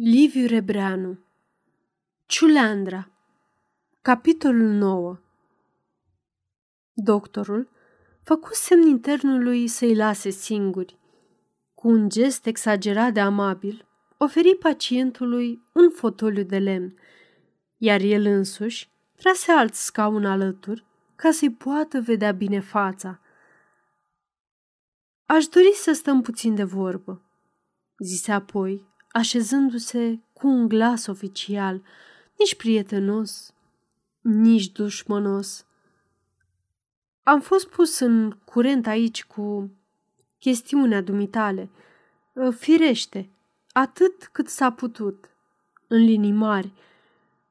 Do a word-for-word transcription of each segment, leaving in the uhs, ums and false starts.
Liviu Rebreanu Ciuleandra Capitolul nouă Doctorul făcu semn internului să-i lase singuri. Cu un gest exagerat de amabil, oferi pacientului un fotoliu de lemn, iar el însuși trase alt scaun alături ca să-i poată vedea bine fața. Aș dori să stăm puțin de vorbă, zise apoi, așezându-se cu un glas oficial, nici prietenos, nici dușmănos. Am fost pus în curent aici cu chestiunea dumitale, firește, atât cât s-a putut, în linii mari.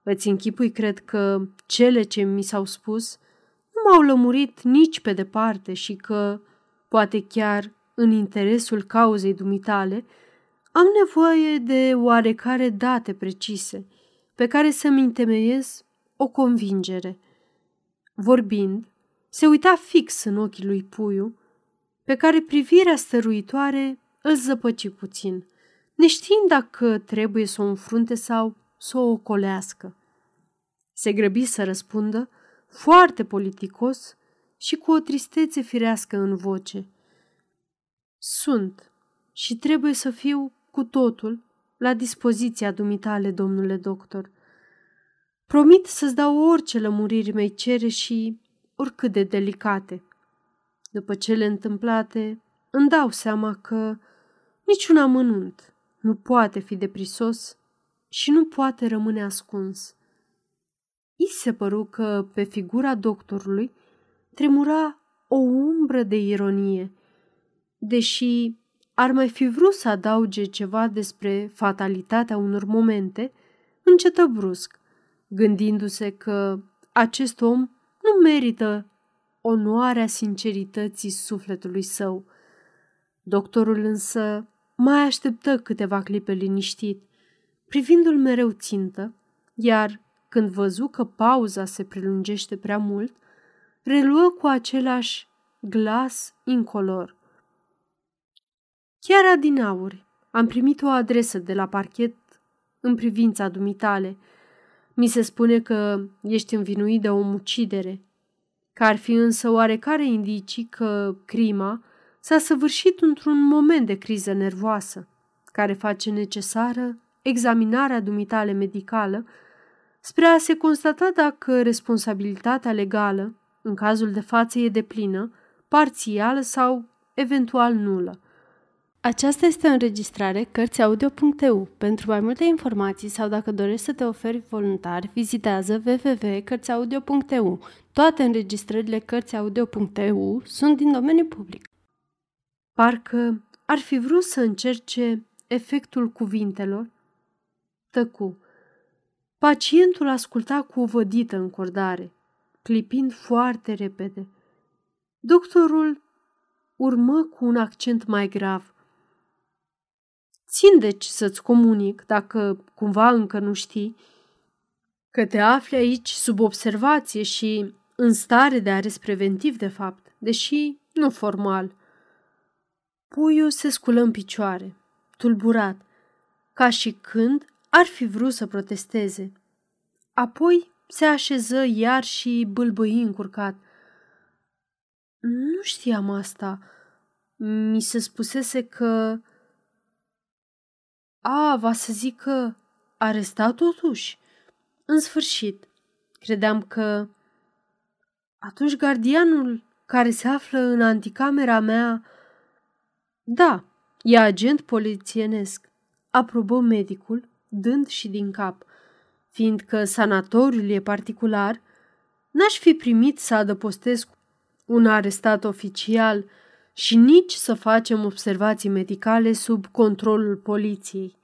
Îți închipui, cred că cele ce mi s-au spus nu m-au lămurit nici pe departe și că, poate chiar în interesul cauzei dumitale, am nevoie de oarecare date precise, pe care să-mi întemeiez o convingere. Vorbind, se uita fix în ochii lui Puiu, pe care privirea stăruitoare îl zăpăci puțin, neștiind dacă trebuie să o înfrunte sau să o ocolească. Se grăbi să răspundă, foarte politicos și cu o tristețe firească în voce. Sunt și trebuie să fiu cu totul la dispoziția dumitale, domnule doctor. Promit să-ți dau orice lămuriri mei cere și oricât de delicate. După cele întâmplate, îmi dau seama că niciun amănunt nu poate fi deprisos și nu poate rămâne ascuns. I se păru că pe figura doctorului tremura o umbră de ironie, deși ar mai fi vrut să adauge ceva despre fatalitatea unor momente, încetă brusc, gândindu-se că acest om nu merită onoarea sincerității sufletului său. Doctorul însă mai așteptă câteva clipe liniștit, privindu-l mereu țintă, iar când văzu că pauza se prelungește prea mult, reluă cu același glas incolor. Chiar adinauri am primit o adresă de la parchet în privința dumitale. Mi se spune că ești învinuit de omucidere, că ar fi însă oarecare indicii că crima s-a săvârșit într-un moment de criză nervoasă, care face necesară examinarea dumitale medicală spre a se constata dacă responsabilitatea legală, în cazul de față, e deplină, parțială sau eventual nulă. Aceasta este o înregistrare cărți audio punct e u. Pentru mai multe informații sau dacă dorești să te oferi voluntar, vizitează w w w punct cărți audio punct e u. Toate înregistrările cărți audio punct e u sunt din domeniu public. Parcă ar fi vrut să încerce efectul cuvintelor. Tăcu. Pacientul asculta cu o vădită încordare, clipind foarte repede. Doctorul urmă cu un accent mai grav. Țin deci să-ți comunic, dacă cumva încă nu știi, că te afli aici sub observație și în stare de arest preventiv, de fapt, deși nu formal. Puiu se sculă în picioare, tulburat, ca și când ar fi vrut să protesteze. Apoi se așeză iar și bâlbâi încurcat. Nu știam asta. Mi se spusese că... A, va să zic că... Arestat totuși. În sfârșit, credeam că... Atunci gardianul care se află în anticamera mea... Da, e agent polițienesc, aprobă medicul, dând și din cap. Fiindcă sanatoriul e particular, n-aș fi primit să adăpostez un arestat oficial și nici să facem observații medicale sub controlul poliției.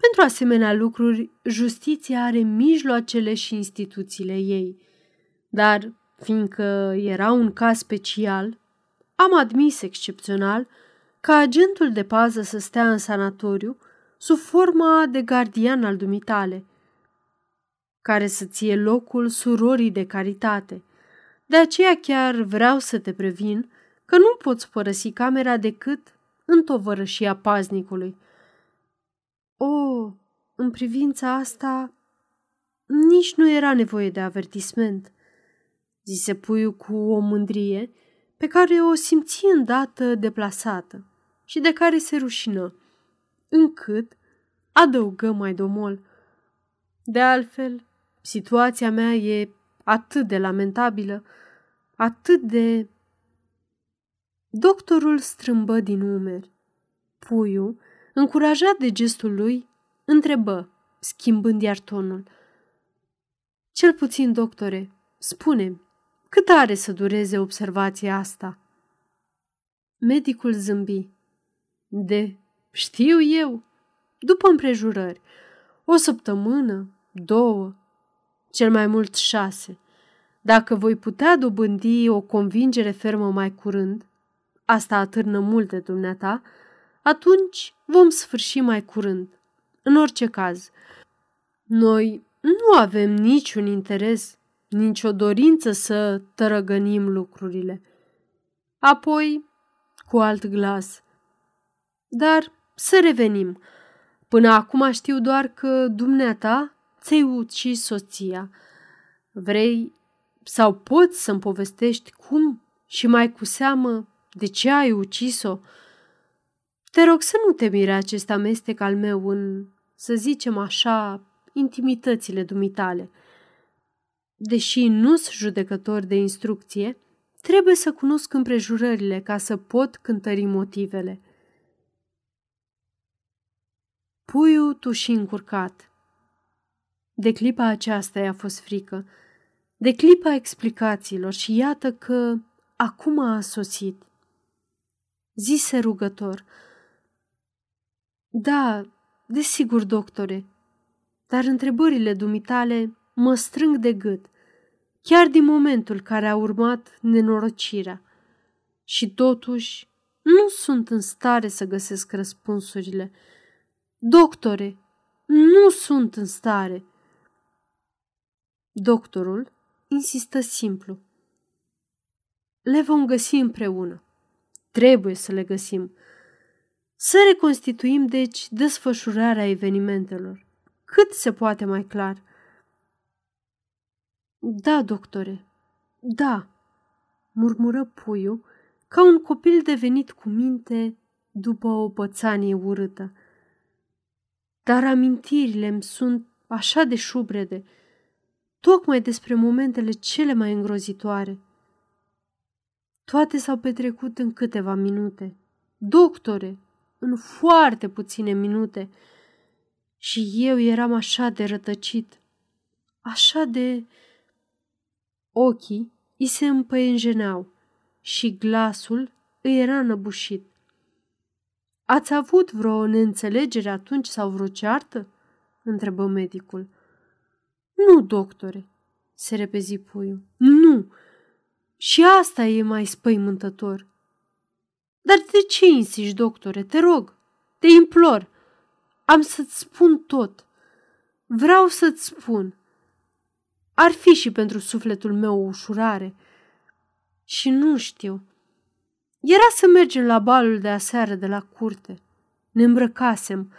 Pentru asemenea lucruri, justiția are mijloacele și instituțiile ei, dar, fiindcă era un caz special, am admis excepțional ca agentul de pază să stea în sanatoriu sub forma de gardian al dumitale, care să ție locul surorii de caritate. De aceea chiar vreau să te previn că nu poți părăsi camera decât în tovărășia paznicului. O, În privința asta, nici nu era nevoie de avertisment, zise puiul cu o mândrie pe care o simți îndată deplasată și de care se rușină, încât adăugă mai domol: de altfel, situația mea e atât de lamentabilă, atât de... Doctorul strâmbă din umeri. Puiul, încurajat de gestul lui, întrebă, schimbând iar tonul: cel puțin, doctore, spune-mi, cât are să dureze observația asta? Medicul zâmbi. De, știu eu, după împrejurări, o săptămână, două, cel mai mult șase. Dacă voi putea dobândi o convingere fermă mai curând, asta atârnă mult de dumneata, atunci vom sfârși mai curând. În orice caz, noi nu avem niciun interes, nicio dorință să tărăgănim lucrurile. Apoi, cu alt glas: dar să revenim. Până acum știu doar că dumneata ți-ai ucis soția. Vrei sau poți să-mi povestești cum și mai cu seamă de ce ai ucis-o? Te rog să nu te mire acest amestec al meu în, să zicem așa, intimitățile dumitale. Deși nu-s judecător de instrucție, trebuie să cunosc împrejurările ca să pot cântări motivele. Puiul tuși încurcat. De clipa aceasta i-a fost frică, de clipa explicațiilor, și iată că acum a sosit. Zise rugător: da, desigur, doctore, dar întrebările dumitale mă strâng de gât, chiar din momentul care a urmat nenorocirea, și totuși nu sunt în stare să găsesc răspunsurile. Doctore, nu sunt în stare. Doctorul insistă simplu: le vom găsi împreună. Trebuie să le găsim. Să reconstituim, deci, desfășurarea evenimentelor cât se poate mai clar. Da, doctore, da, murmură puiul ca un copil devenit cu minte după o pățanie urâtă. Dar amintirile îmi sunt așa de șubrede, tocmai despre momentele cele mai îngrozitoare. Toate s-au petrecut în câteva minute, doctore, în foarte puține minute, și eu eram așa de rătăcit, așa de... Ochii îi se împăienjeneau și glasul îi era înăbușit. Ați avut vreo neînțelegere atunci sau vreo ceartă? Întrebă medicul. Nu, doctore, se repezi puiul, nu. Și asta e mai spăimântător. Dar de ce insiști, doctore? Te rog, te implor. Am să-ți spun tot. Vreau să-ți spun. Ar fi și pentru sufletul meu o ușurare. Și nu știu. Era să mergem la balul de aseară de la curte. Ne îmbrăcasem.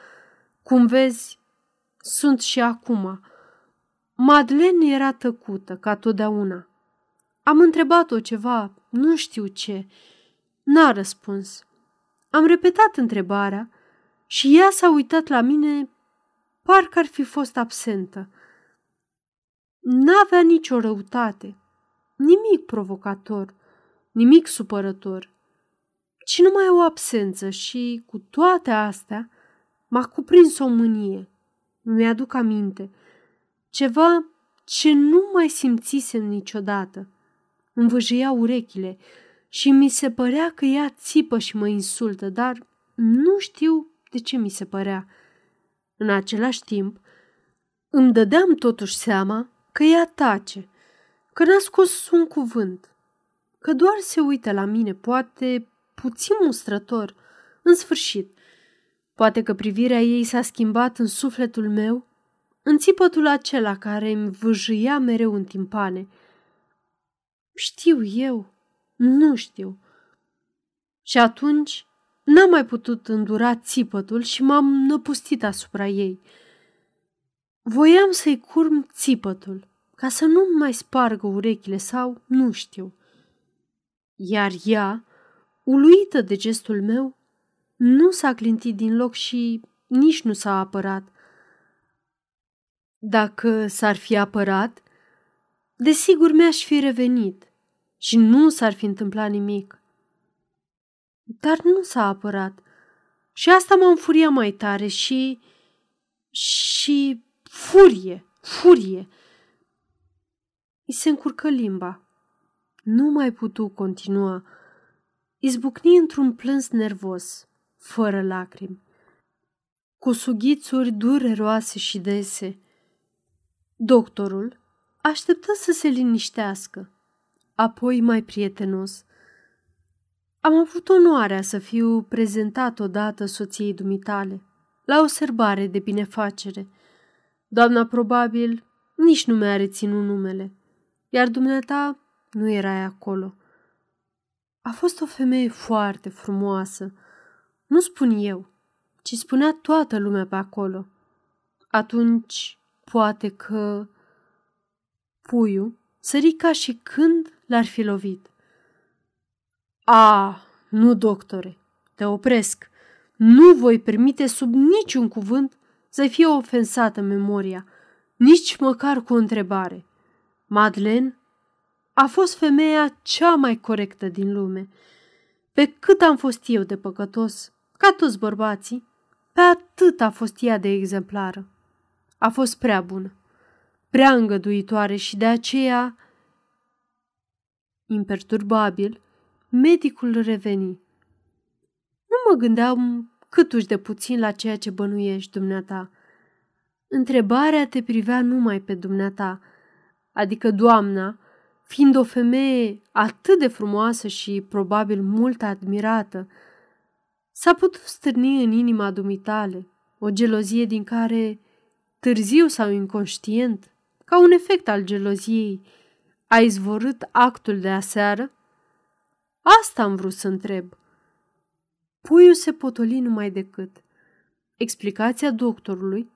Cum vezi, sunt și acum. Madeleine era tăcută, ca totdeauna. Am întrebat-o ceva, nu știu ce. N-a răspuns. Am repetat întrebarea și ea s-a uitat la mine, parcă ar fi fost absentă. N-avea nicio răutate, nimic provocator, nimic supărător, ci numai o absență, și cu toate astea m-a cuprins o mânie. Mi-aduc aminte, ceva ce nu mai simțisem niciodată. Îmi vâjâia urechile și mi se părea că ea țipă și mă insultă, dar nu știu de ce mi se părea. În același timp, îmi dădeam totuși seama că ea tace, că n-a scos un cuvânt, că doar se uită la mine, poate puțin mustrător, în sfârșit. Poate că privirea ei s-a schimbat în sufletul meu, în țipătul acela care îmi vâjâia mereu în timpane. Știu eu, nu știu. Și atunci n-am mai putut îndura țipătul și m-am năpustit asupra ei. Voiam să-i curm țipătul, ca să nu-mi mai spargă urechile sau nu știu. Iar ea, uluită de gestul meu, nu s-a clintit din loc și nici nu s-a apărat. Dacă s-ar fi apărat, desigur mi-aș fi revenit și nu s-ar fi întâmplat nimic. Dar nu s-a apărat și asta m-a înfuriat mai tare și... și... furie, furie! I se încurcă limba. Nu mai putu continua. Izbucni într-un plâns nervos, fără lacrimi, cu sughițuri dureroase și dese. Doctorul așteptă să se liniștească, apoi mai prietenos. Am avut onoarea să fiu prezentat odată soției dumitale, la o sărbare de binefacere. Doamna probabil nici nu mi-a reținut numele, iar dumneata nu erai acolo. A fost o femeie foarte frumoasă. Nu spun eu, ci spunea toată lumea pe acolo. Atunci, poate că... Puiul sări ca și când l-ar fi lovit. A, nu, doctore, te opresc. Nu voi permite sub niciun cuvânt să-i fie ofensată memoria, nici măcar cu o întrebare. Madeleine a fost femeia cea mai corectă din lume. Pe cât am fost eu de păcătos, ca toți bărbații, pe atât a fost ea de exemplară. A fost prea bună, prea îngăduitoare și de aceea, imperturbabil, medicul reveni. Nu mă gândeam câtuși de puțin la ceea ce bănuiești dumneata. Întrebarea te privea numai pe dumneata, adică doamna, fiind o femeie atât de frumoasă și probabil mult admirată, s-a putut stârni în inima dumitale o gelozie din care, târziu sau inconștient, ca un efect al geloziei, a izvorât actul de aseară? Asta am vrut să întreb. Puiul se potoli numai decât. Explicația doctorului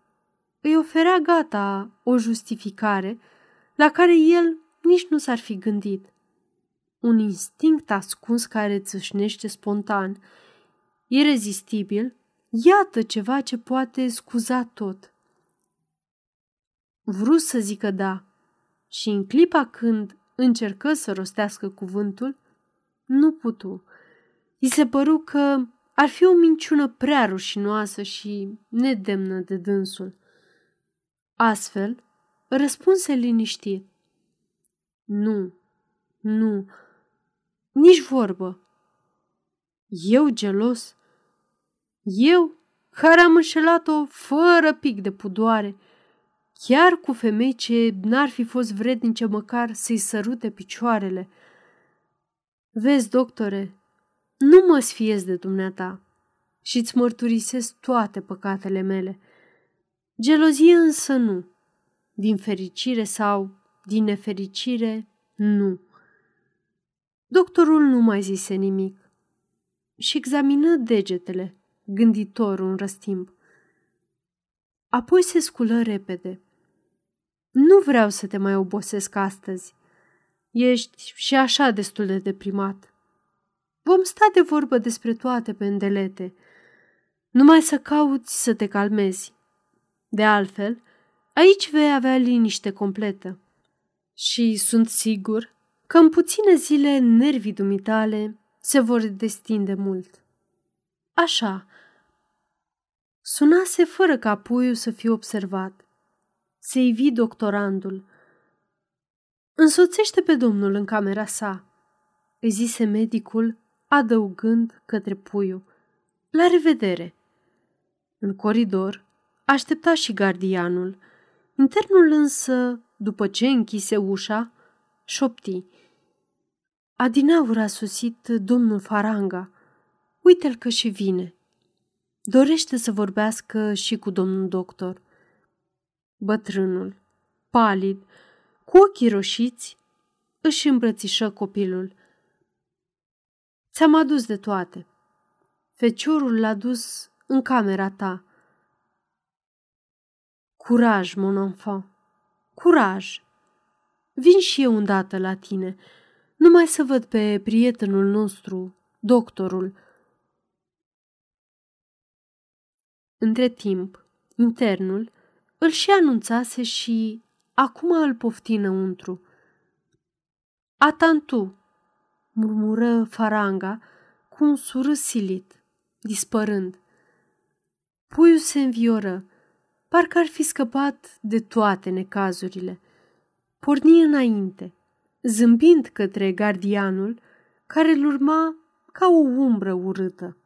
îi oferea gata o justificare la care el nici nu s-ar fi gândit. Un instinct ascuns care țâșnește spontan, irezistibil, iată ceva ce poate scuza tot. Vrut să zică da și în clipa când încercă să rostească cuvântul, nu putu. I se păru că ar fi o minciună prea rușinoasă și nedemnă de dânsul. Astfel, răspunse liniștit. Nu, nu, nici vorbă. Eu gelos? Eu, care am înșelat-o fără pic de pudoare, chiar cu femei ce n-ar fi fost vrednice măcar să-i sărute picioarele. Vezi, doctore, nu mă sfiez de dumneata și îți mărturisesc toate păcatele mele. Gelozie însă nu, din fericire sau din nefericire, nu. Doctorul nu mai zise nimic și examină degetele, gânditor un răstimp. Apoi se sculă repede. Nu vreau să te mai obosesc astăzi. Ești și așa destul de deprimat. Vom sta de vorbă despre toate pe îndelete. Numai să cauți să te calmezi. De altfel, aici vei avea liniște completă. Și sunt sigur că în puține zile nervii dumitale se vor destinde mult. Așa. Sunase fără ca puiul să fie observat. Se ivi doctorandul. Însoțește pe domnul în camera sa, îi zise medicul, adăugând către puiul. La revedere! În coridor aștepta și gardianul. Internul însă, după ce închise ușa, șopti. Adinaur a sosit domnul Faranga. Uite-l că și vine. Dorește să vorbească și cu domnul doctor. Bătrânul, palid, cu ochii roșiți, își îmbrățișă copilul. Ți-am adus de toate. Feciorul l-a dus în camera ta. Curaj, mon enfant, curaj! Vin și eu îndată la tine, numai să văd pe prietenul nostru, doctorul. Între timp, internul îl și anunțase și acum îl pofti înăuntru. Atantu, murmură Faranga cu un surâs silit, dispărând. Puiul se învioră, parcă ar fi scăpat de toate necazurile. Porni înainte, zâmbind către gardianul care îl urma ca o umbră urâtă.